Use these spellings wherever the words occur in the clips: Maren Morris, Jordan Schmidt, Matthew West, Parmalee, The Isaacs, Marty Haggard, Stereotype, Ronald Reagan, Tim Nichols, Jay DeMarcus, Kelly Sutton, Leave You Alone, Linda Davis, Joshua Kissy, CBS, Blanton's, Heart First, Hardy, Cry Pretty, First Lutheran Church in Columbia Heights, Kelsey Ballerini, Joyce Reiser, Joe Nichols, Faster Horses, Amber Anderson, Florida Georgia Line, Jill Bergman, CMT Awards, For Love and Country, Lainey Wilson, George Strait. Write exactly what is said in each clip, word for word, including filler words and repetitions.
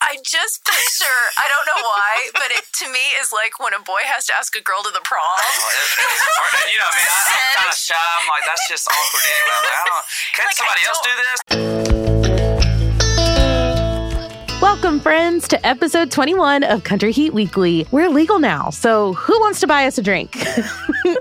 I just picture, I don't know why, but it to me is like when a boy has to ask a girl to the prom. Oh, it, it's, you know, I mean, I, I'm kind of shy. I'm like, that's just awkward anyway. I'm like, I don't, can't like, somebody don't... else do this? Welcome, friends, to episode twenty-one of Country Heat Weekly. We're legal now, so who wants to buy us a drink?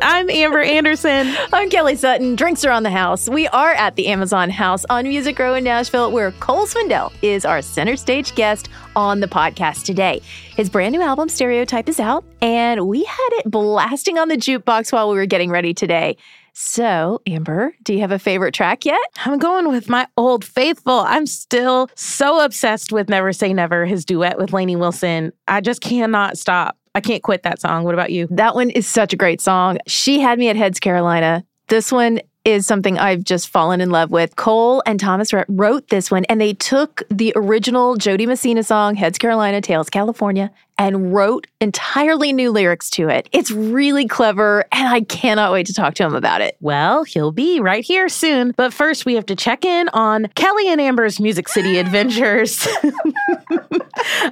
I'm Amber Anderson. I'm Kelly Sutton. Drinks are on the house. We are at the Amazon House on Music Row in Nashville, where Cole Swindell is our center stage guest on the podcast today. His brand new album, Stereotype, is out, and we had it blasting on the jukebox while we were getting ready today. So, Amber, do you have a favorite track yet? I'm going with my old faithful. I'm still so obsessed with Never Say Never, his duet with Lainey Wilson. I just cannot stop. I can't quit that song. What about you? That one is such a great song. She Had Me at Heads Carolina. This one is something I've just fallen in love with. Cole and Thomas Rhett wrote this one, and they took the original Jo Dee Messina song, Heads Carolina, Tails California, and wrote entirely new lyrics to it. It's really clever, and I cannot wait to talk to him about it. Well, he'll be right here soon. But first, we have to check in on Kelly and Amber's Music City adventures.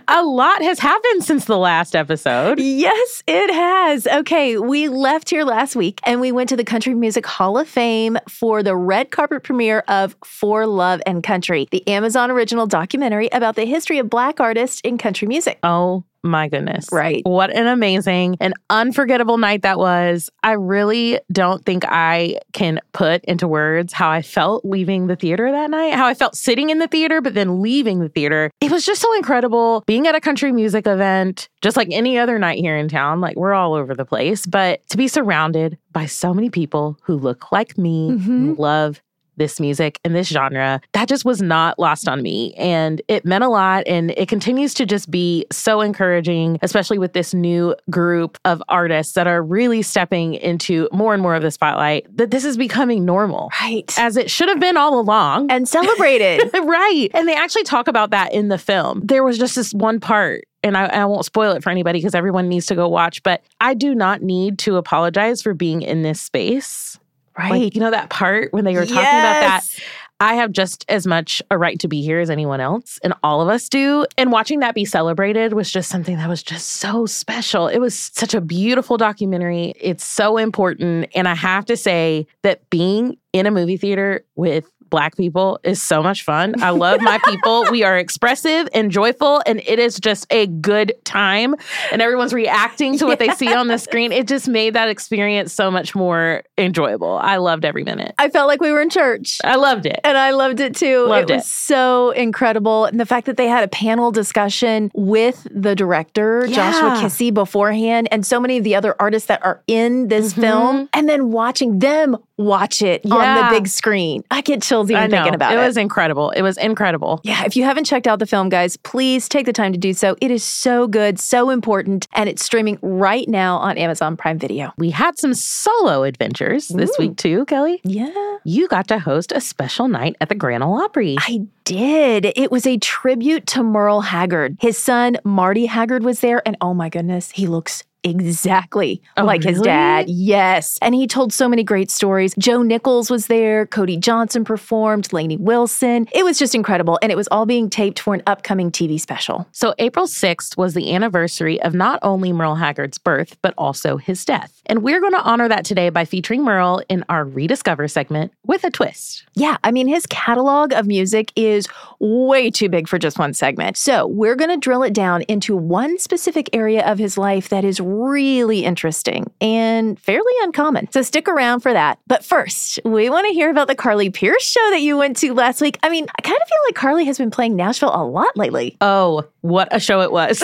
A lot has happened since the last episode. Yes, it has. Okay, we left here last week, and we went to the Country Music Hall of Fame for the red carpet premiere of For Love and Country, the Amazon original documentary about the history of Black artists in country music. Oh, my goodness. Right. What an amazing and unforgettable night that was. I really don't think I can put into words how I felt leaving the theater that night, how I felt sitting in the theater, but then leaving the theater. It was just so incredible being at a country music event, just like any other night here in town. Like, we're all over the place, but to be surrounded by so many people who look like me, mm-hmm. love this music and this genre, that just was not lost on me. And it meant a lot. And it continues to just be so encouraging, especially with this new group of artists that are really stepping into more and more of the spotlight, that this is becoming normal. Right. As it should have been all along. And celebrated. Right. And they actually talk about that in the film. There was just this one part, and I, I won't spoil it for anybody because everyone needs to go watch, but I do not need to apologize for being in this space. Right. Like, you know, that part when they were talking yes. about that, I have just as much a right to be here as anyone else, and all of us do. And watching that be celebrated was just something that was just so special. It was such a beautiful documentary. It's so important. And I have to say that being in a movie theater with Black people is so much fun. I love my people. We are expressive and joyful, and it is just a good time. And everyone's reacting to what yeah. they see on the screen. It just made that experience so much more enjoyable. I loved every minute. I felt like we were in church. I loved it. And I loved it too. Loved it. It was so incredible. And the fact that they had a panel discussion with the director, yeah. Joshua Kissy, beforehand, and so many of the other artists that are in this mm-hmm. film, and then watching them watch it yeah. on the big screen. I get chills. Even thinking about it. It was incredible. It was incredible. Yeah. If you haven't checked out the film, guys, please take the time to do so. It is so good, so important, and it's streaming right now on Amazon Prime Video. We had some solo adventures Ooh. This week too, Kelly. Yeah. You got to host a special night at the Grand Ole Opry. I did. It was a tribute to Merle Haggard. His son, Marty Haggard, was there, and oh my goodness, he looks exactly oh, like really? his dad. Yes. And he told so many great stories. Joe Nichols was there. Cody Johnson performed. Lainey Wilson. It was just incredible. And it was all being taped for an upcoming T V special. So April sixth was the anniversary of not only Merle Haggard's birth, but also his death. And we're going to honor that today by featuring Merle in our Rediscover segment with a twist. Yeah. I mean, his catalog of music is way too big for just one segment. So we're going to drill it down into one specific area of his life that is really interesting and fairly uncommon. So stick around for that. But first, we want to hear about the Carly Pearce show that you went to last week. I mean, I kind of feel like Carly has been playing Nashville a lot lately. Oh, what a show it was.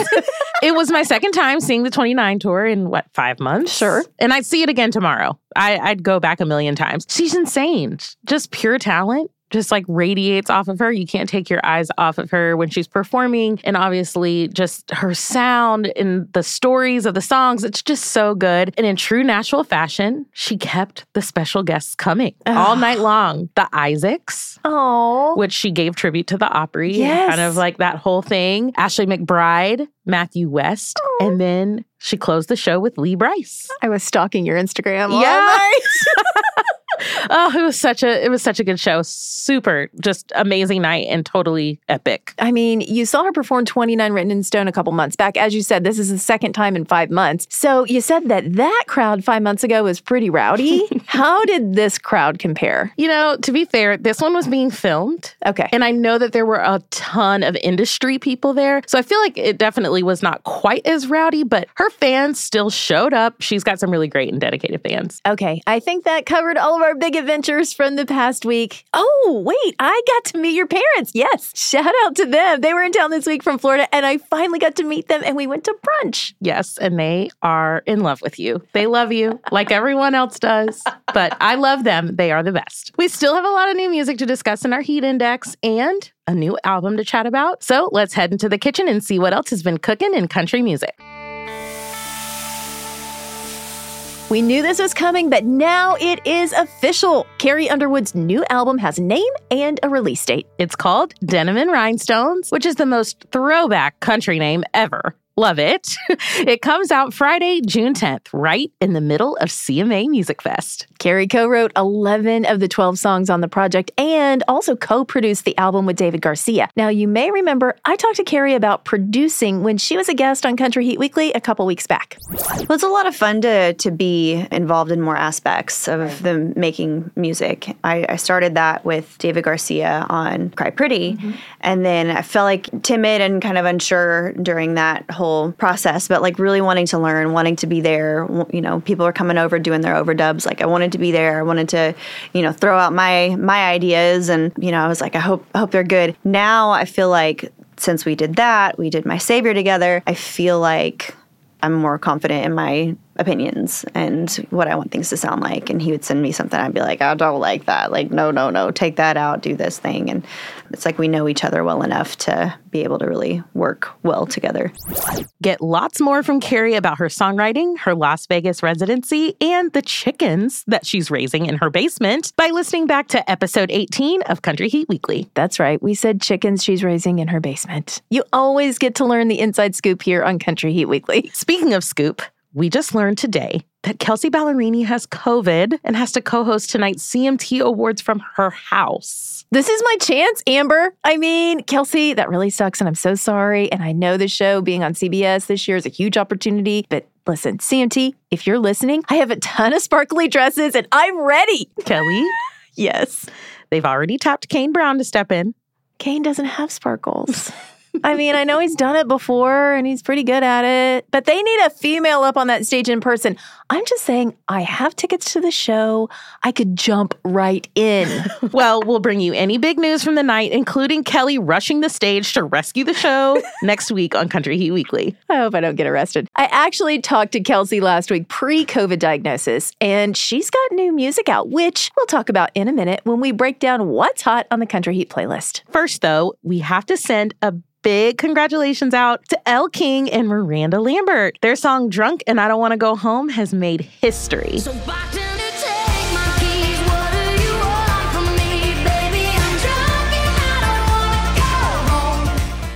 It was my second time seeing the twenty-nine tour in, what, five months? Sure. And I'd see it again tomorrow. I, I'd go back a million times. She's insane. Just pure talent. Just like radiates off of her. You can't take your eyes off of her when she's performing. And obviously just her sound and the stories of the songs. It's just so good. And in true Nashville fashion, she kept the special guests coming Ugh. all night long. The Isaacs, Aww. which she gave tribute to the Opry. Yes. Kind of like that whole thing. Ashley McBryde, Matthew West, Aww. and then she closed the show with Lee Bryce. I was stalking your Instagram all yeah. night. Oh, it was such a it was such a good show. Super, just amazing night and totally epic. I mean, you saw her perform twenty-nine Written in Stone a couple months back. As you said, this is the second time in five months. So you said that that crowd five months ago was pretty rowdy. How did this crowd compare? You know, to be fair, this one was being filmed. Okay. And I know that there were a ton of industry people there. So I feel like it definitely was not quite as rowdy, but her fans still showed up. She's got some really great and dedicated fans. Okay. I think that covered all of our big adventures from the past week. Oh, wait, I got to meet your parents. Yes. Shout out to them. They were in town this week from Florida, and I finally got to meet them, and we went to brunch. Yes, and they are in love with you. They love you like everyone else does, but I love them. They are the best. We still have a lot of new music to discuss in our Heat Index and a new album to chat about. So let's head into the kitchen and see what else has been cooking in country music. We knew this was coming, but now it is official. Carrie Underwood's new album has a name and a release date. It's called Denim and Rhinestones, which is the most throwback country name ever. Love it. It comes out Friday, June tenth, right in the middle of C M A Music Fest. Carrie co-wrote eleven of the twelve songs on the project and also co-produced the album with David Garcia. Now, you may remember I talked to Carrie about producing when she was a guest on Country Heat Weekly a couple weeks back. Well, it's a lot of fun to to be involved in more aspects of the making music. I, I started that with David Garcia on Cry Pretty, mm-hmm. and then I felt like timid and kind of unsure during that whole whole process, but like really wanting to learn, wanting to be there. You know, people are coming over doing their overdubs. Like I wanted to be there. I wanted to, you know, throw out my my ideas, and you know, I was like, I hope I hope they're good. Now I feel like since we did that, we did My Savior together. I feel like I'm more confident in my opinions and what I want things to sound like. And he would send me something. I'd be like, I don't like that. Like, no, no, no, take that out, do this thing. And it's like we know each other well enough to be able to really work well together. Get lots more from Carrie about her songwriting, her Las Vegas residency, and the chickens that she's raising in her basement by listening back to episode eighteen of Country Heat Weekly. That's right. We said chickens she's raising in her basement. You always get to learn the inside scoop here on Country Heat Weekly. Speaking of scoop, we just learned today that Kelsey Ballerini has COVID and has to co-host tonight's C M T Awards from her house. This is my chance, Amber. I mean, Kelsey, that really sucks, and I'm so sorry. And I know the show being on C B S this year is a huge opportunity, but listen, C M T, if you're listening, I have a ton of sparkly dresses, and I'm ready. Kelly? Yes. They've already tapped Kane Brown to step in. Kane doesn't have sparkles. I mean, I know he's done it before, and he's pretty good at it. But they need a female up on that stage in person. I'm just saying, I have tickets to the show. I could jump right in. Well, we'll bring you any big news from the night, including Kelly rushing the stage to rescue the show next week on Country Heat Weekly. I hope I don't get arrested. I actually talked to Kelsey last week pre-COVID diagnosis, and she's got new music out, which we'll talk about in a minute when we break down what's hot on the Country Heat playlist. First, though, we have to send a big congratulations out to Elle King and Miranda Lambert. Their song Drunk and I Don't Want to Go Home has made history. So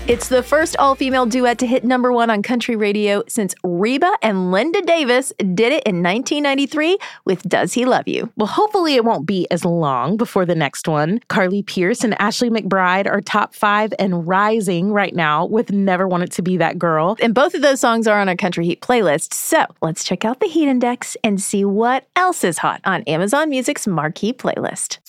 It's the first all-female duet to hit number one on country radio since Reba and Linda Davis did it in nineteen ninety-three with Does He Love You? Well, hopefully it won't be as long before the next one. Carly Pearce and Ashley McBryde are top five and rising right now with Never Want It to Be That Girl. And both of those songs are on our Country Heat playlist. So let's check out the Heat Index and see what else is hot on Amazon Music's marquee playlist.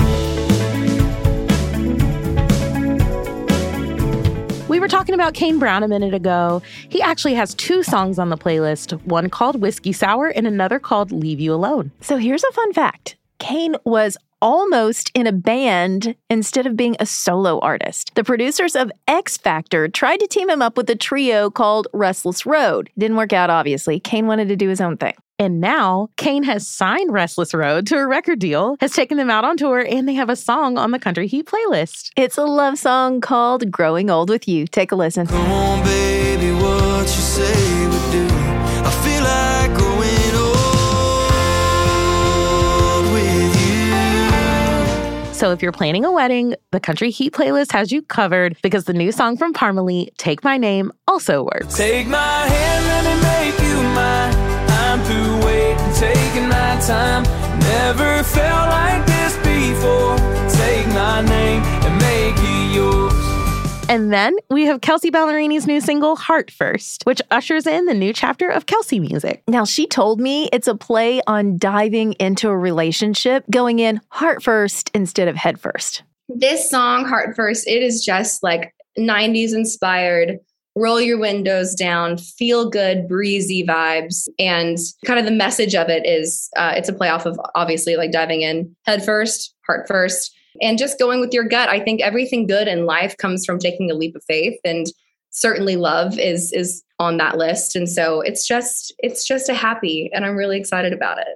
We were talking about Kane Brown a minute ago. He actually has two songs on the playlist, one called Whiskey Sour and another called Leave You Alone. So here's a fun fact. Kane was almost in a band instead of being a solo artist. The producers of X Factor tried to team him up with a trio called Restless Road. Didn't work out, obviously. Kane wanted to do his own thing. And now, Kane has signed Restless Road to a record deal, has taken them out on tour, and they have a song on the Country Heat playlist. It's a love song called Growing Old With You. Take a listen. Come on, baby, what you say we do. I feel like growing old with you. So if you're planning a wedding, the Country Heat playlist has you covered because the new song from Parmalee, Take My Name, also works. Take my hand, let me make you mine. Through wait and taking my time, never felt like this before. Take my name and make it yours. And then we have Kelsey Ballerini's new single, Heart First, which ushers in the new chapter of Kelsey music. Now, she told me it's a play on diving into a relationship, going in heart first instead of head first. This song, Heart First, it is just like nineties inspired. Roll your windows down, feel good, breezy vibes. And kind of the message of it is uh, it's a play off of obviously like diving in head first, heart first, and just going with your gut. I think everything good in life comes from taking a leap of faith, and certainly love is is on that list. And so it's just it's just a happy, and I'm really excited about it.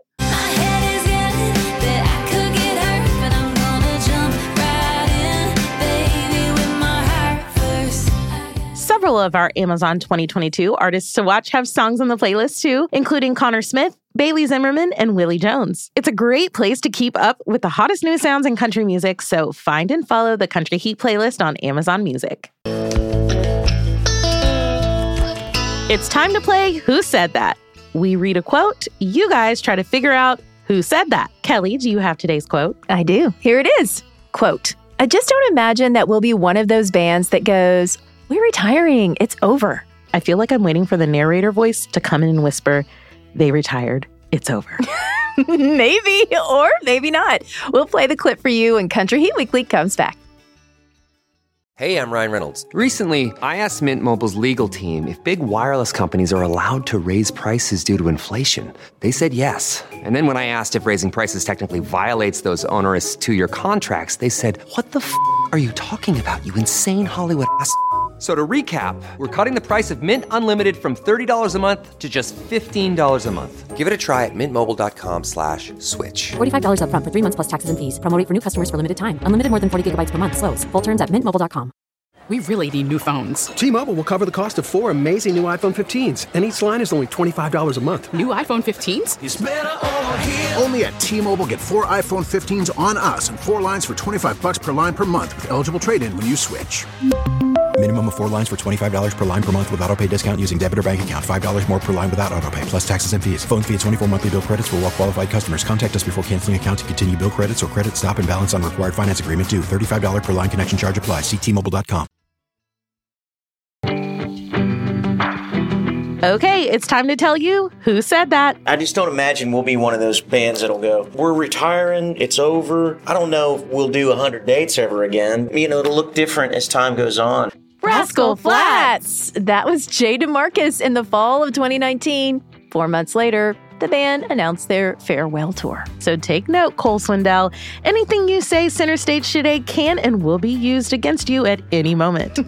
Several of our Amazon twenty twenty-two artists to watch have songs on the playlist too, including Connor Smith, Bailey Zimmerman, and Willie Jones. It's a great place to keep up with the hottest new sounds in country music, so find and follow the Country Heat playlist on Amazon Music. It's time to play Who Said That? We read a quote, you guys try to figure out who said that. Kelly, do you have today's quote? I do. Here it is. Quote, I just don't imagine that we'll be one of those bands that goes, we're retiring. It's over. I feel like I'm waiting for the narrator voice to come in and whisper, they retired. It's over. Maybe, or maybe not. We'll play the clip for you when Country Heat Weekly comes back. Hey, I'm Ryan Reynolds. Recently, I asked Mint Mobile's legal team if big wireless companies are allowed to raise prices due to inflation. They said yes. And then when I asked if raising prices technically violates those onerous two-year contracts, they said, what the f*** are you talking about, you insane Hollywood ass So to recap, we're cutting the price of Mint Unlimited from thirty dollars a month to just fifteen dollars a month. Give it a try at mintmobile.com slash switch. forty-five dollars up front for three months plus taxes and fees. Promoting for new customers for limited time. Unlimited more than forty gigabytes per month. Slows full terms at mint mobile dot com. We really need new phones. T-Mobile will cover the cost of four amazing new iPhone fifteens. And each line is only twenty-five dollars a month. New iPhone fifteens? It's better over here. Only at T-Mobile, get four iPhone fifteens on us and four lines for twenty-five dollars per line per month with eligible trade-in when you switch. Minimum of four lines for twenty-five dollars per line per month with auto pay discount using debit or bank account. five dollars more per line without auto pay, plus taxes and fees. Phone fee at twenty-four monthly bill credits for all well qualified customers. Contact us before canceling account to continue bill credits or credit stop and balance on required finance agreement due. thirty-five dollars per line connection charge applies. See T Mobile dot com. Okay, it's time to tell you who said that. I just don't imagine we'll be one of those bands that'll go, we're retiring, it's over. I don't know if we'll do one hundred dates ever again. You know, it'll look different as time goes on. Rascal Flatts! That was Jay DeMarcus in the fall of twenty nineteen. Four months later, the band announced their farewell tour. So take note, Cole Swindell. Anything you say center stage today can and will be used against you at any moment.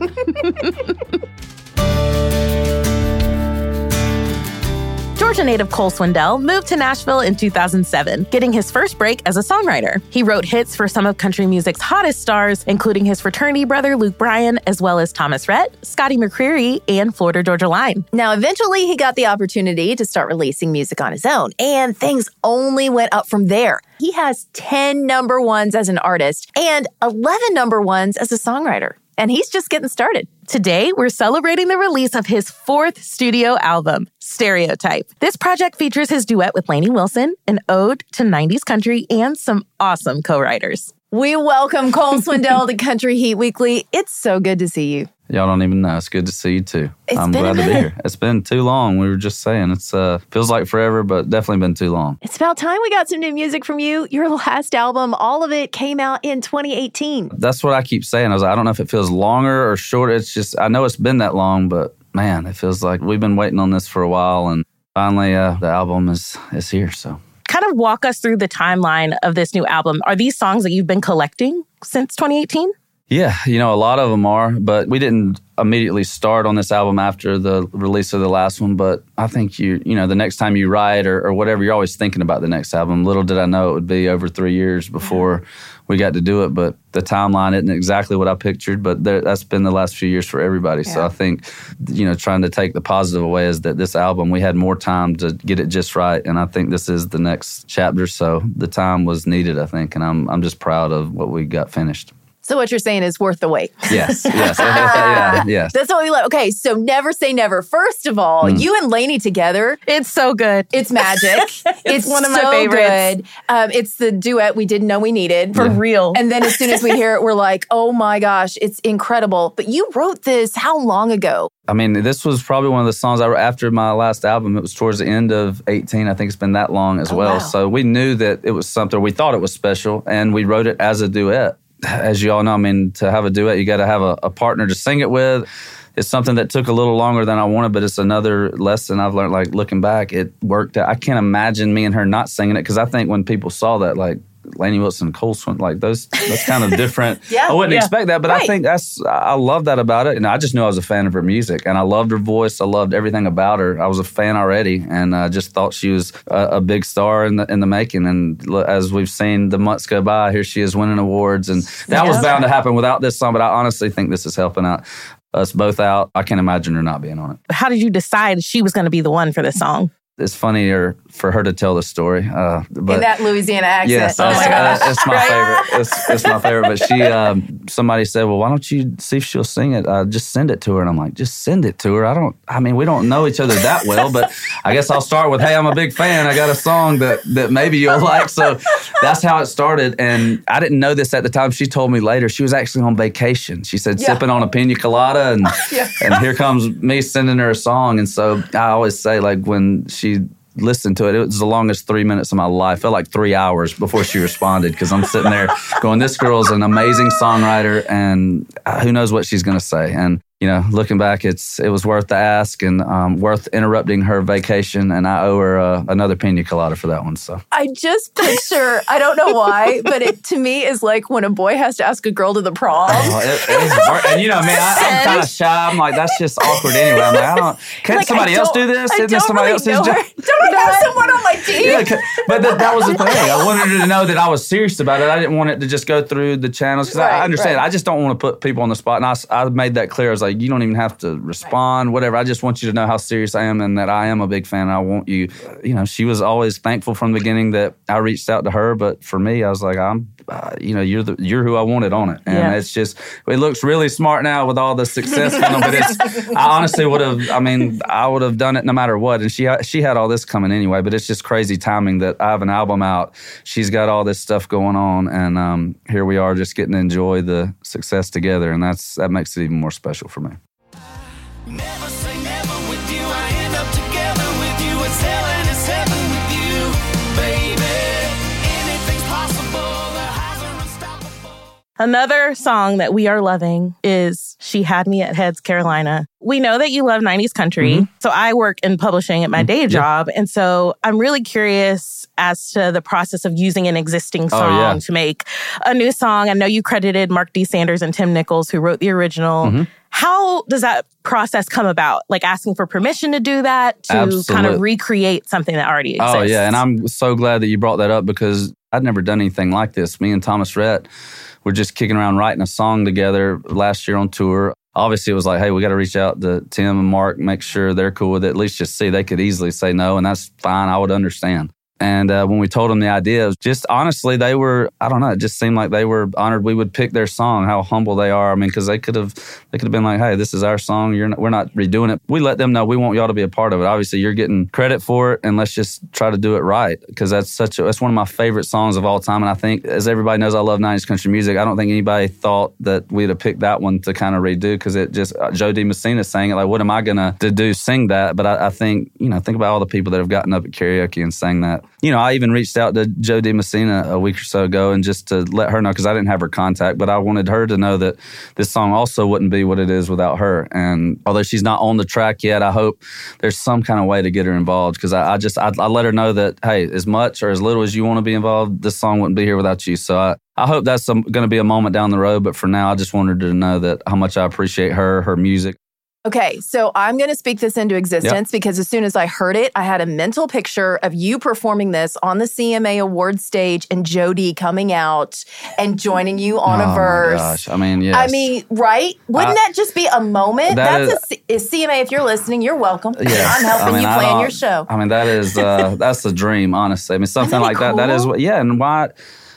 Georgia native Cole Swindell moved to Nashville in two thousand seven, getting his first break as a songwriter. He wrote hits for some of country music's hottest stars, including his fraternity brother Luke Bryan, as well as Thomas Rhett, Scotty McCreary, and Florida Georgia Line. Now, eventually, he got the opportunity to start releasing music on his own, and things only went up from there. He has ten number ones as an artist and eleven number ones as a songwriter, and he's just getting started. Today, we're celebrating the release of his fourth studio album, Stereotype. This project features his duet with Lainey Wilson, an ode to nineties country, and some awesome co-writers. We welcome Cole Swindell to Country Heat Weekly. It's so good to see you. Y'all don't even know. It's good to see you, too. It's I'm glad to be here. It's been too long. We were just saying. It's uh, feels like forever, but definitely been too long. It's about time we got some new music from you. Your last album, all of it, came out in twenty eighteen. That's what I keep saying. I was like, I don't know if it feels longer or shorter. It's just, I know it's been that long, but man, it feels like we've been waiting on this for a while. And finally, uh, the album is, is here, so. Kind of walk us through the timeline of this new album. Are these songs that you've been collecting since twenty eighteen? Yeah, you know, a lot of them are, but we didn't immediately start on this album after the release of the last one. But I think, you you know, the next time you write or, or whatever, you're always thinking about the next album. Little did I know it would be over three years before we got to do it. But the timeline isn't exactly what I pictured, but there, that's been the last few years for everybody. Yeah. So I think, you know, trying to take the positive away is that this album, we had more time to get it just right. And I think this is the next chapter. So the time was needed, I think. And I'm I'm just proud of what we got finished. So what you're saying is worth the wait. Yes, yes, yeah, yes. That's what we love. Okay, so Never Say Never. First of all, mm. you and Lainey together. It's so good. It's magic. it's, it's one of so my favorites. Good. Um, it's the duet we didn't know we needed. For yeah. real. And then as soon as we hear it, we're like, oh my gosh, it's incredible. But you wrote this how long ago? I mean, this was probably one of the songs I wrote after my last album. It was towards the end of eighteen. I think it's been that long as oh, well. Wow. So we knew that it was something, we thought it was special, and we wrote it as a duet. As you all know, I mean, to have a duet, you got to have a, a partner to sing it with. It's something that took a little longer than I wanted, but it's another lesson I've learned. Like, looking back, it worked out. I can't imagine me and her not singing it, because I think when people saw that, like, Lainey Wilson, Cole Swindell, like those, that's kind of different. yeah, I wouldn't yeah. expect that, but right. I think that's, I love that about it. And I just knew I was a fan of her music, and I loved her voice. I loved everything about her. I was a fan already, and I just thought she was a, a big star in the in the making. And as we've seen the months go by, here she is winning awards, and that yeah. was bound to happen without this song. But I honestly think this is helping out us both out. I can't imagine her not being on it. How did you decide she was going to be the one for this song? It's funnier for her to tell the story. Uh, but in that Louisiana accent. Yes, oh my uh, it's my favorite. It's, it's my favorite. But she, um, somebody said, well, why don't you see if she'll sing it? Uh, just send it to her. And I'm like, just send it to her. I don't, I mean, we don't know each other that well, but I guess I'll start with, hey, I'm a big fan. I got a song that, that maybe you'll like. So that's how it started. And I didn't know this at the time. She told me later. She was actually on vacation. She said, yeah. sipping on a pina colada. And, yeah. and here comes me sending her a song. And so I always say, like, when she, She listened to it. It was the longest three minutes of my life. It felt like three hours before she responded, because I'm sitting there going, this girl's an amazing songwriter, and who knows what she's going to say. And, you know, looking back, it's it was worth the ask, and um, worth interrupting her vacation. And I owe her uh, another pina colada for that one. So I just picture, I don't know why, but it to me is like when a boy has to ask a girl to the prom. Oh, it, it is, and you know, man, I, I'm kind of shy. I'm like, that's just awkward anyway. I'm like, I don't. Can't like, somebody else do this? Isn't this somebody really else's job? Don't I have that, someone on my team? Yeah, but that, that was the thing. I wanted her to know that I was serious about it. I didn't want it to just go through the channels, because right, I understand. Right. I just don't want to put people on the spot, and I I made that clear. I was like, you don't even have to respond, right. whatever. I just want you to know how serious I am, and that I am a big fan. I want you, you know, she was always thankful from the beginning that I reached out to her. But for me, I was like, I'm, uh, you know, you're the, you're who I wanted on it. And yeah. it's just, it looks really smart now with all the success. Coming, but it's, I honestly would have, I mean, I would have done it no matter what. And she, she had all this coming anyway, but it's just crazy timing that I have an album out. She's got all this stuff going on. And um, here we are just getting to enjoy the success together. And that's, that makes it even more special for me. Never say never with you. I end up together with you. It's hell and it's heaven with you, baby. Anything's possible. The highs are unstoppable. Another song that we are loving is She Had Me at Heads Carolina. We know that you love nineties country. Mm-hmm. So I work in publishing at my day job. Yeah. And so I'm really curious as to the process of using an existing song oh, yeah. to make a new song. I know you credited Mark D. Sanders and Tim Nichols, who wrote the original. Mm-hmm. How does that process come about? Like asking for permission to do that, to Absolutely. kind of recreate something that already exists? Oh, yeah. And I'm so glad that you brought that up, because I'd never done anything like this. Me and Thomas Rhett were just kicking around writing a song together last year on tour. Obviously, it was like, hey, we got to reach out to Tim and Mark, make sure they're cool with it. At least just see. They could easily say no, and that's fine. I would understand. And uh, when we told them the idea, just honestly, they were, I don't know, it just seemed like they were honored we would pick their song, how humble they are. I mean, because they could have they could have been like, hey, this is our song. You're not, we're not redoing it. We let them know we want y'all to be a part of it. Obviously, you're getting credit for it, and let's just try to do it right, because that's such a, that's one of my favorite songs of all time. And I think, as everybody knows, I love nineties country music. I don't think anybody thought that we'd have picked that one to kind of redo, because it just, uh, Jo Dee Messina sang it. Like, what am I going to do, sing that? But I, I think, you know, think about all the people that have gotten up at karaoke and sang that. You know, I even reached out to Jo Dee Messina a week or so ago, and just to let her know, because I didn't have her contact, but I wanted her to know that this song also wouldn't be what it is without her. And although she's not on the track yet, I hope there's some kind of way to get her involved, because I, I just, I, I let her know that, hey, as much or as little as you want to be involved, this song wouldn't be here without you. So I, I hope that's going to be a moment down the road. But for now, I just wanted her to know that how much I appreciate her, her music. Okay, so I'm going to speak this into existence, yep. because as soon as I heard it, I had a mental picture of you performing this on the C M A Awards stage and Jo Dee coming out and joining you on oh a verse. Oh, gosh. I mean, yes. I mean, right? Wouldn't I, that just be a moment? That That's is, a, a C M A, if you're listening, you're welcome. Yes. I'm helping I mean, you plan your show. I mean, that is, uh, that's the dream, honestly. I mean, something like cool? that. That is, yeah, and why...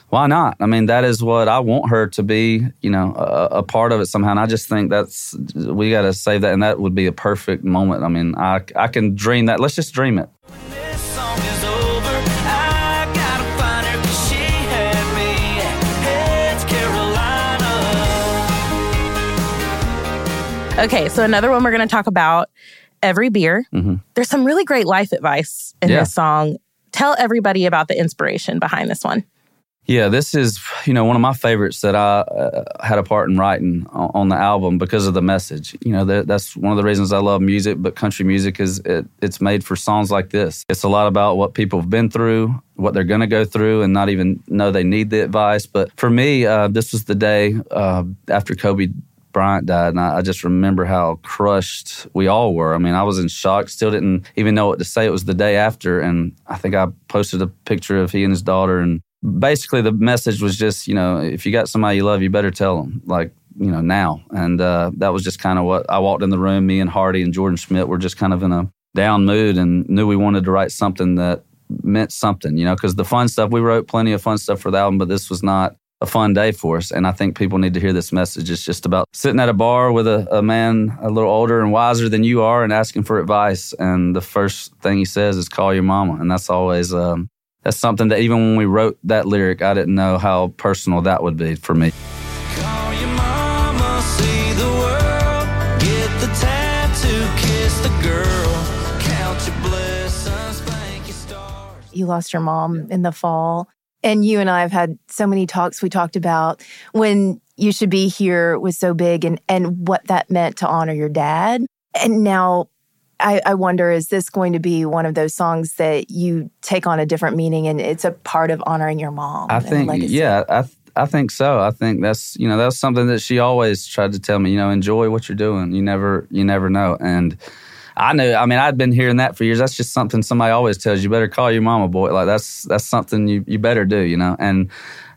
Why not? I mean, that is what I want her to be, you know, a, a part of it somehow. And I just think that's, we got to save that. And that would be a perfect moment. I mean, I, I can dream that. Let's just dream it. This song is over. I got to find her because she had me at Heads Carolina. Okay, so another one we're going to talk about, Every Beer. Mm-hmm. There's some really great life advice in yeah. this song. Tell everybody about the inspiration behind this one. Yeah, this is, you know, one of my favorites that I uh, had a part in writing on, on the album because of the message. You know, that, that's one of the reasons I love music, but country music is, it, it's made for songs like this. It's a lot about what people have been through, what they're going to go through, and not even know they need the advice. But for me, uh, this was the day uh, after Kobe Bryant died, and I, I just remember how crushed we all were. I mean, I was in shock, still didn't even know what to say. It was the day after, and I think I posted a picture of he and his daughter, and basically, the message was just, you know, if you got somebody you love, you better tell them, like, you know, now. And uh, that was just kind of what I walked in the room. Me and Hardy and Jordan Schmidt were just kind of in a down mood and knew we wanted to write something that meant something, you know, because the fun stuff, we wrote plenty of fun stuff for the album, but this was not a fun day for us. And I think people need to hear this message. It's just about sitting at a bar with a, a man a little older and wiser than you are and asking for advice. And the first thing he says is call your mama. And that's always... Um, That's something that even when we wrote that lyric, I didn't know how personal that would be for me. Call your mama, see the world, get the tattoo, kiss the girl, count your blessings, thank your stars. You lost your mom in the fall, and you and I have had so many talks. We talked about when You Should Be Here was so big and, and what that meant to honor your dad. And now... I, I wonder, is this going to be one of those songs that you take on a different meaning and it's a part of honoring your mom? I think, yeah, I th- I think so. I think that's, you know, that's something that she always tried to tell me, you know, enjoy what you're doing. You never, you never know. And I knew, I mean, I'd been hearing that for years. That's just something somebody always tells you, you better call your mama, boy. Like that's, that's something you, you better do, you know? And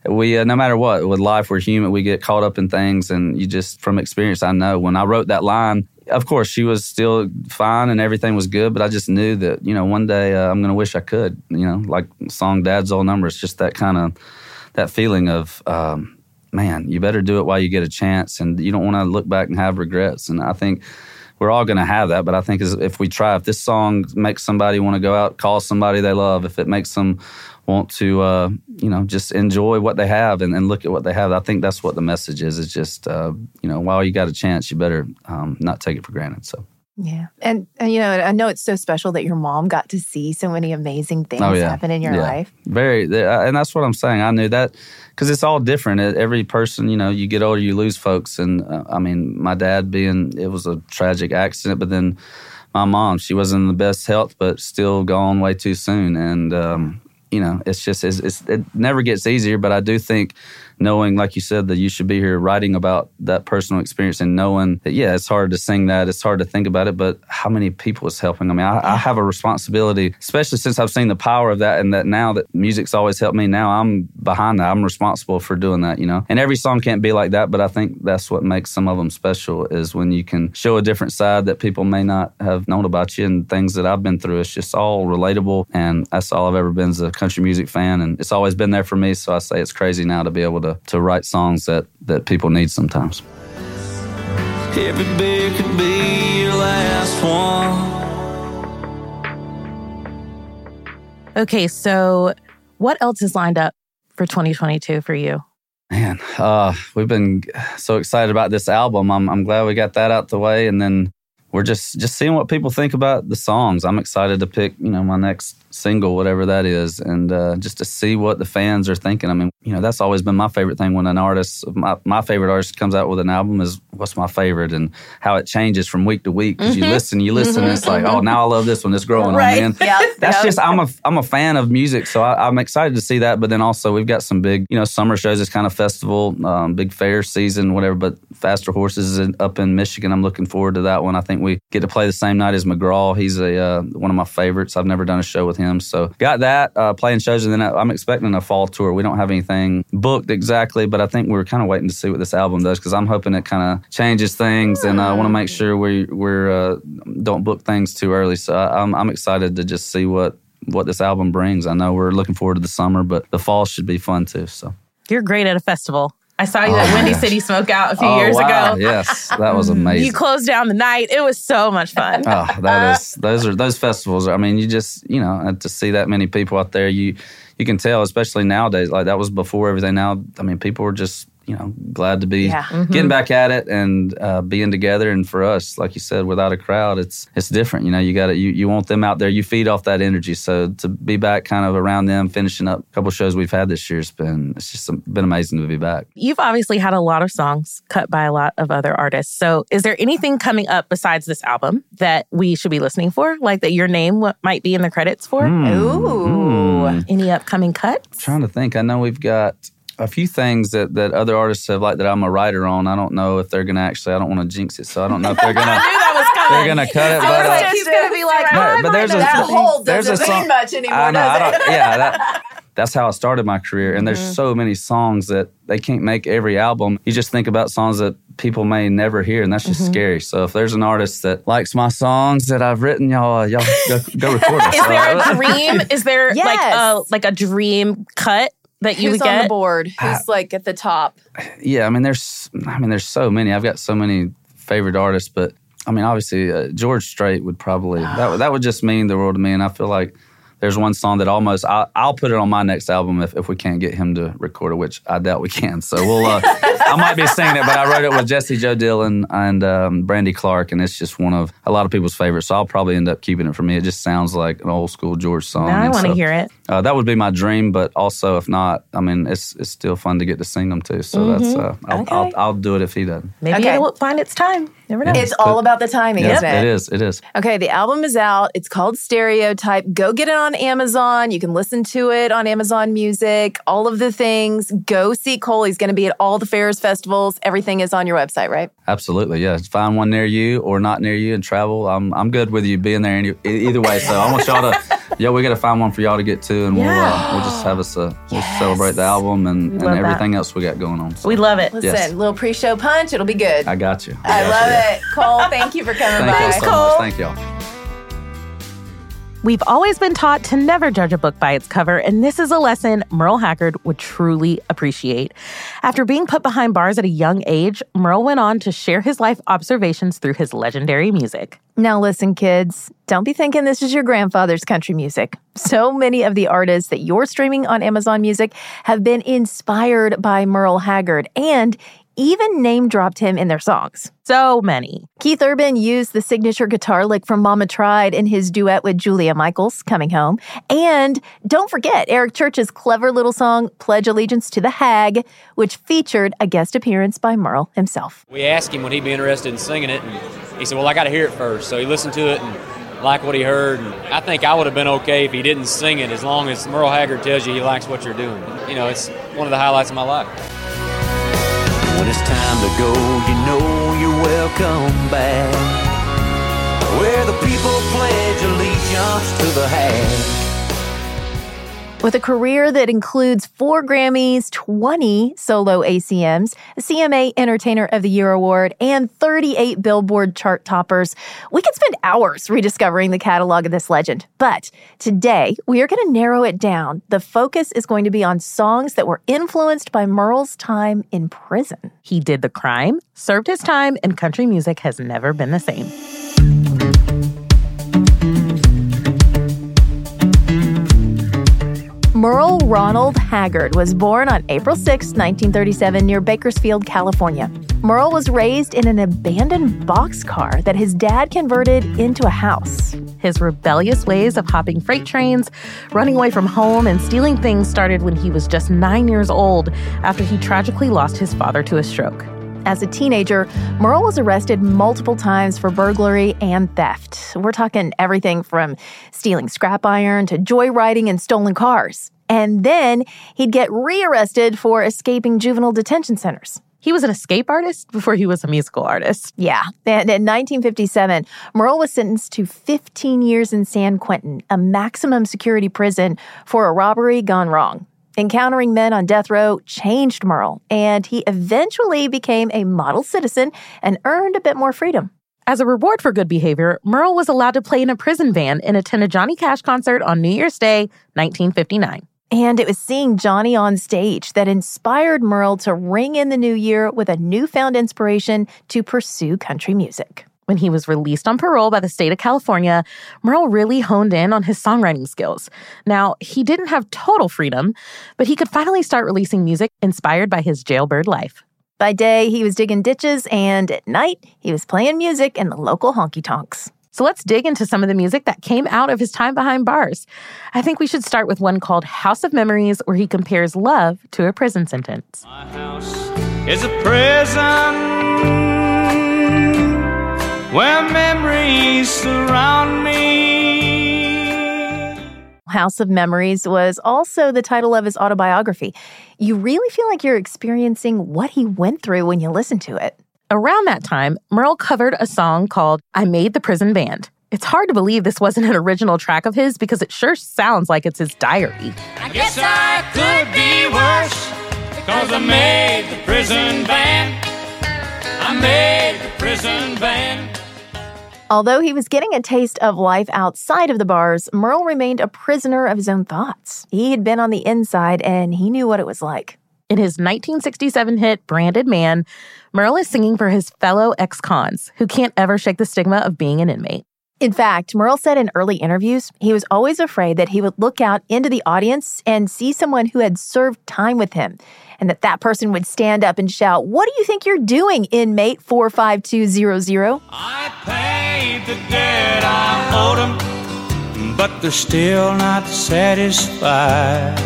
we, uh, no matter what, with life, we're human. We get caught up in things, and you just, from experience, I know when I wrote that line, of course, she was still fine and everything was good, but I just knew that, you know, one day uh, I'm going to wish I could, you know, like song Dad's Old Number. It's just that kind of, that feeling of, um, man, you better do it while you get a chance, and you don't want to look back and have regrets. And I think we're all going to have that, but I think if we try, if this song makes somebody want to go out, call somebody they love, if it makes them want to, uh, you know, just enjoy what they have and, and look at what they have. I think that's what the message is. It's just, uh, you know, while you got a chance, you better um, not take it for granted. So, yeah. And, and, you know, I know it's so special that your mom got to see so many amazing things oh, yeah. happen in your yeah. life. Very. And that's what I'm saying. I knew that because it's all different. Every person, you know, you get older, you lose folks. And uh, I mean, my dad being, it was a tragic accident, but then my mom, she wasn't in the best health, but still gone way too soon. And, um, you know, it's just, it's, it's, it never gets easier, but I do think knowing, like you said, that you should be here writing about that personal experience and knowing that, yeah, it's hard to sing that, it's hard to think about it, but how many people is helping? I mean, I, I have a responsibility, especially since I've seen the power of that and that now that music's always helped me. Now I'm behind that. I'm responsible for doing that, you know? And every song can't be like that, but I think that's what makes some of them special is when you can show a different side that people may not have known about you and things that I've been through. It's just all relatable, and that's all I've ever been is a country music fan, and it's always been there for me, so I say it's crazy now to be able to to write songs that, that people need sometimes. Every beer could be your last one. Okay, so what else is lined up for twenty twenty-two for you? Man, uh, we've been so excited about this album. I'm I'm glad we got that out the way, and then we're just, just seeing what people think about the songs. I'm excited to pick, you know, my next single, whatever that is, and uh, just to see what the fans are thinking. I mean, you know, that's always been my favorite thing when an artist, my, my favorite artist comes out with an album is what's my favorite and how it changes from week to week. Because mm-hmm. you listen, you listen, mm-hmm. and it's like, oh, now I love this one. It's growing right. on me. Yeah. That's just, I'm a, I'm a fan of music, so I, I'm excited to see that. But then also we've got some big, you know, summer shows, this kind of festival, um, big fair season, whatever. But Faster Horses is up in Michigan. I'm looking forward to that one. I think we get to play the same night as McGraw. He's a uh, one of my favorites. I've never done a show with him. So got that, uh, playing shows. And then I, I'm expecting a fall tour. We don't have anything booked exactly, but I think we're kind of waiting to see what this album does because I'm hoping it kind of changes things. And I want to make sure we we're, uh, don't book things too early. So I, I'm, I'm excited to just see what, what this album brings. I know we're looking forward to the summer, but the fall should be fun too. So you're great at a festival. I saw you oh, at Windy gosh. City Smokeout a few oh, years wow. ago. Yes, that was amazing. You closed down the night. It was so much fun. oh, that is those are those festivals. I mean, you just you know to see that many people out there, you you can tell, especially nowadays. Like that was before everything. Now, I mean, people are just you know glad to be yeah. mm-hmm. getting back at it and uh, being together. And for us, like you said, without a crowd, it's it's different. You know, you got you you want them out there. You feed off that energy. So to be back, kind of around them, finishing up a couple shows we've had this year, it's been it's just been amazing to be back. You've obviously had a lot of songs cut by a lot of other artists. So is there anything coming up besides this album that we should be listening for? Like that your name might be in the credits for? Mm, Ooh, mm. Any upcoming cuts? I'm trying to think. I know we've got a few things that, that other artists have, like that I'm a writer on. I don't know if they're going to actually, I don't want to jinx it, so I don't know if they're going to. I knew that was coming. They're going to cut it. I was but, like, he's going to be like, no, oh, but there's a, that hole doesn't a song, mean much anymore, I know, does I don't, it? Yeah, that, that's how I started my career. And there's mm-hmm. so many songs that they can't make every album. You just think about songs that people may never hear, and that's just mm-hmm. scary. So if there's an artist that likes my songs that I've written, y'all, uh, y'all go, go record it. Is there a dream? Is there yes. like a like a dream cut? That you Who's would get? On the board? Who's I, like at the top? Yeah, I mean, there's, I mean, there's so many. I've got so many favorite artists, but I mean, obviously, uh, George Strait would probably that that would just mean the world to me. And I feel like there's one song that almost I, I'll put it on my next album if, if we can't get him to record it, which I doubt we can. So we'll uh, I might be singing it, but I wrote it with Jesse Joe Dillon and um, Brandy Clark, and it's just one of a lot of people's favorites. So I'll probably end up keeping it for me. It just sounds like an old school George song. Now I want to so, hear it. Uh, that would be my dream, but also if not, I mean, it's it's still fun to get to sing them too. So mm-hmm. that's uh, I'll, okay. I'll I'll do it if he doesn't. Maybe okay. it'll find its time. Never know. Yeah, it's but, all about the timing, yeah, isn't it? It is. It is. Okay, the album is out. It's called Stereotype. Go get it on Amazon. You can listen to it on Amazon Music. All of the things. Go see Cole. He's going to be at all the fairs, festivals. Everything is on your website, right? Absolutely. Yeah. Find one near you or not near you and travel. I'm I'm good with you being there any, either way. So I want y'all to. Yeah, we got to find one for y'all to get to, and yeah. we'll uh, we'll just have us uh, we'll yes. celebrate the album and, and everything that. else we got going on. So. We love it. Listen, yes. little pre-show punch. It'll be good. I got you. I, I got love you. it, Cole. Thank you for coming thank by. Thank you so Cole. much. Thank y'all. We've always been taught to never judge a book by its cover, and this is a lesson Merle Haggard would truly appreciate. After being put behind bars at a young age, Merle went on to share his life observations through his legendary music. Now listen, kids, don't be thinking this is your grandfather's country music. So many of the artists that you're streaming on Amazon Music have been inspired by Merle Haggard, and even name-dropped him in their songs. So many. Keith Urban used the signature guitar lick from Mama Tried in his duet with Julia Michaels, Coming Home. And don't forget Eric Church's clever little song, Pledge Allegiance to the Hag, which featured a guest appearance by Merle himself. We asked him would he be interested in singing it, and he said, well, I got to hear it first. So he listened to it and liked what he heard. And I think I would have been okay if he didn't sing it, as long as Merle Haggard tells you he likes what you're doing. You know, it's one of the highlights of my life. When it's time to go, you know you're welcome back, where the people pledge allegiance to the hag. With a career that includes four Grammys, twenty solo A C Ms, a C M A Entertainer of the Year Award, and thirty-eight Billboard chart toppers, we could spend hours rediscovering the catalog of this legend. But today, we are going to narrow it down. The focus is going to be on songs that were influenced by Merle's time in prison. He did the crime, served his time, and country music has never been the same. Merle Ronald Haggard was born on April sixth, nineteen thirty-seven, near Bakersfield, California. Merle was raised in an abandoned boxcar that his dad converted into a house. His rebellious ways of hopping freight trains, running away from home, and stealing things started when he was just nine years old after he tragically lost his father to a stroke. As a teenager, Merle was arrested multiple times for burglary and theft. We're talking everything from stealing scrap iron to joyriding and stolen cars. And then he'd get rearrested for escaping juvenile detention centers. He was an escape artist before he was a musical artist. Yeah. And in nineteen fifty-seven, Merle was sentenced to fifteen years in San Quentin, a maximum security prison, for a robbery gone wrong. Encountering men on death row changed Merle, and he eventually became a model citizen and earned a bit more freedom. As a reward for good behavior, Merle was allowed to play in a prison van and attend a Johnny Cash concert on New Year's Day, nineteen fifty-nine. And it was seeing Johnny on stage that inspired Merle to ring in the new year with a newfound inspiration to pursue country music. When he was released on parole by the state of California, Merle really honed in on his songwriting skills. Now, he didn't have total freedom, but he could finally start releasing music inspired by his jailbird life. By day, he was digging ditches, and at night, he was playing music in the local honky-tonks. So let's dig into some of the music that came out of his time behind bars. I think we should start with one called House of Memories, where he compares love to a prison sentence. My house is a prison where memories surround me. House of Memories was also the title of his autobiography. You really feel like you're experiencing what he went through when you listen to it. Around that time, Merle covered a song called I Made the Prison Band. It's hard to believe this wasn't an original track of his because it sure sounds like it's his diary. I guess I could be worse because I made the prison band. I made the prison band. Although he was getting a taste of life outside of the bars, Merle remained a prisoner of his own thoughts. He had been on the inside, and he knew what it was like. In his nineteen sixty-seven hit, Branded Man, Merle is singing for his fellow ex-cons who can't ever shake the stigma of being an inmate. In fact, Merle said in early interviews, he was always afraid that he would look out into the audience and see someone who had served time with him, and that that person would stand up and shout, "What do you think you're doing, inmate four five two zero zero? I paid the debt I owed them, but they're still not satisfied.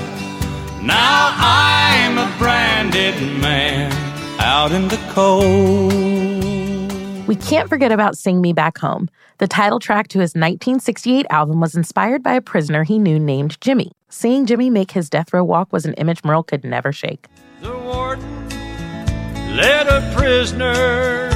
Now I'm a branded man out in the cold." We can't forget about Sing Me Back Home. The title track to his nineteen sixty-eight album was inspired by a prisoner he knew named Jimmy. Seeing Jimmy make his death row walk was an image Merle could never shake. The warden led a prisoner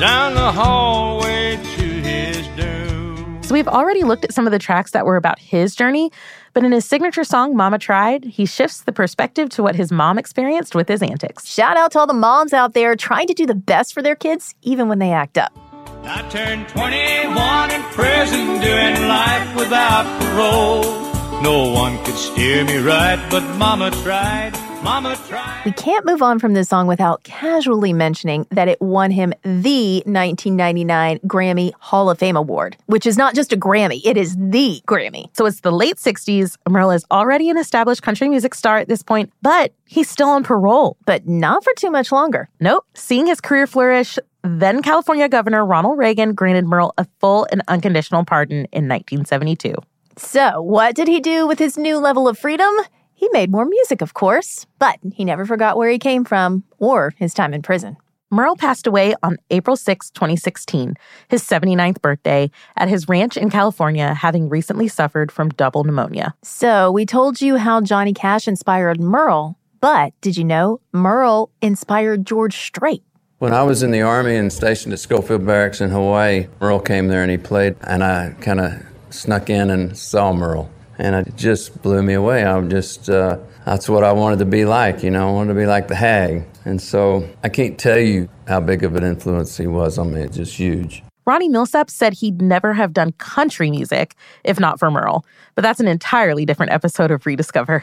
down the hallway to his doom. So we've already looked at some of the tracks that were about his journey, but in his signature song, Mama Tried, he shifts the perspective to what his mom experienced with his antics. Shout out to all the moms out there trying to do the best for their kids, even when they act up. I turned twenty-one in prison, doing life without parole. No one could steer me right, but Mama tried, Mama tried. We can't move on from this song without casually mentioning that it won him the nineteen ninety-nine Grammy Hall of Fame Award, which is not just a Grammy, it is the Grammy. So it's the late sixties. Merle is already an established country music star at this point, but he's still on parole. But not for too much longer. Nope. Seeing his career flourish, then California Governor Ronald Reagan granted Merle a full and unconditional pardon in nineteen seventy-two. So, what did he do with his new level of freedom? He made more music, of course, but he never forgot where he came from or his time in prison. Merle passed away on April sixth, twenty sixteen, his seventy-ninth birthday, at his ranch in California, having recently suffered from double pneumonia. So, we told you how Johnny Cash inspired Merle, but did you know Merle inspired George Strait? When I was in the Army and stationed at Schofield Barracks in Hawaii, Merle came there and he played, and I kind of snuck in and saw Merle. And it just blew me away. I'm just, uh, that's what I wanted to be like, you know. I wanted to be like the Hag. And so I can't tell you how big of an influence he was on me. It's just huge. Ronnie Milsap said he'd never have done country music if not for Merle. But that's an entirely different episode of Rediscover.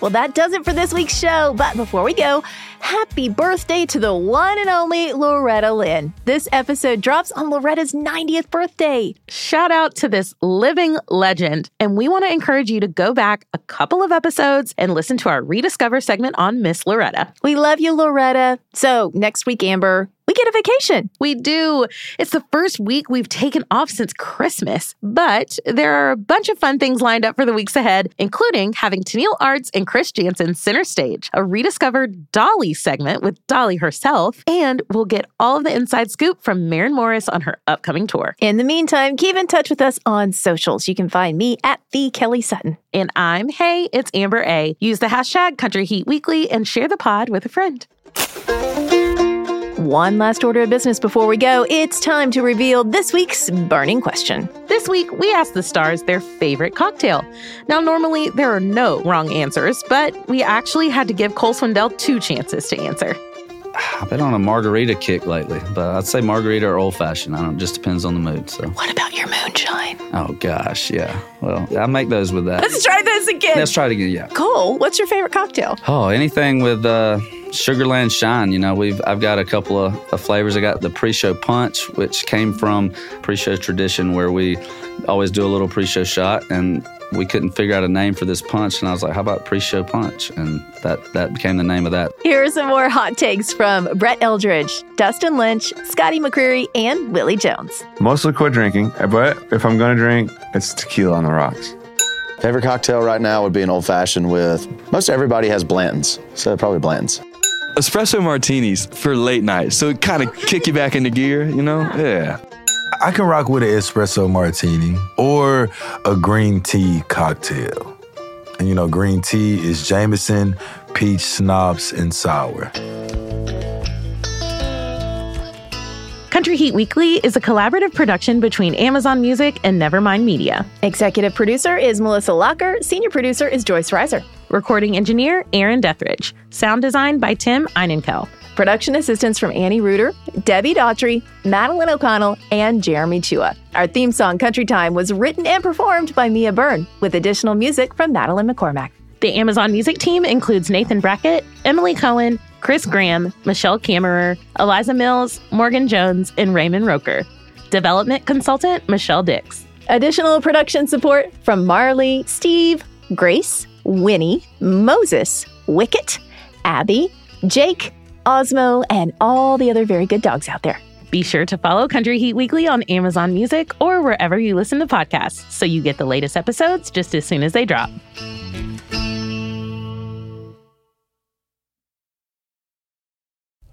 Well, that does it for this week's show. But before we go, happy birthday to the one and only Loretta Lynn. This episode drops on Loretta's ninetieth birthday. Shout out to this living legend. And we want to encourage you to go back a couple of episodes and listen to our Rediscover segment on Miss Loretta. We love you, Loretta. So next week, Amber, we get a vacation. We do. It's the first week we've taken off since Christmas, but there are a bunch of fun things lined up for the weeks ahead, including having Tennille Arts and Chris Jansen center stage, a rediscovered Dolly segment with Dolly herself, and we'll get all of the inside scoop from Maren Morris on her upcoming tour. In the meantime, keep in touch with us on socials. You can find me at The Kelly Sutton. And I'm, hey, it's Amber A. Use the hashtag Country Heat Weekly and share the pod with a friend. One last order of business before we go. It's time to reveal this week's burning question. This week, we asked the stars their favorite cocktail. Now, normally, there are no wrong answers, but we actually had to give Cole Swindell two chances to answer. I've been on a margarita kick lately, but I'd say margarita or old-fashioned. I don't, it just depends on the mood. So. What about your moonshine? Oh, gosh, yeah. Well, I make those with that. Let's try this again. Let's try it again, yeah. Cole, what's your favorite cocktail? Oh, anything with uh, Sugarland Shine. You know, we've I've got a couple of, of flavors. I got the pre-show punch, which came from pre-show tradition where we always do a little pre-show shot, and we couldn't figure out a name for this punch, and I was like, how about pre-show punch? And that, that became the name of that. Here are some more hot takes from Brett Eldridge, Dustin Lynch, Scotty McCreary, and Willie Jones. Mostly quit drinking, but if I'm going to drink, it's tequila on the rocks. Favorite cocktail right now would be an old-fashioned with, most everybody has Blanton's, so probably Blanton's. Espresso martinis for late night, so it kind of kick you back into gear, you know? Yeah. I can rock with an espresso martini or a green tea cocktail. And you know, green tea is Jameson, peach, schnapps, and sour. Country Heat Weekly is a collaborative production between Amazon Music and Nevermind Media. Executive producer is Melissa Locker. Senior producer is Joyce Reiser. Recording engineer, Aaron Dethridge. Sound design by Tim Einenkel. Production assistance from Annie Reuter, Debbie Daughtry, Madeline O'Connell, and Jeremy Chua. Our theme song, Country Time, was written and performed by Mia Byrne, with additional music from Madeline McCormack. The Amazon Music team includes Nathan Brackett, Emily Cohen, Chris Graham, Michelle Kammerer, Eliza Mills, Morgan Jones, and Raymond Roker. Development consultant, Michelle Dix. Additional production support from Marley, Steve, Grace, Winnie, Moses, Wicket, Abby, Jake, Osmo, and all the other very good dogs out there. Be sure to follow Country Heat Weekly on Amazon Music or wherever you listen to podcasts so you get the latest episodes just as soon as they drop.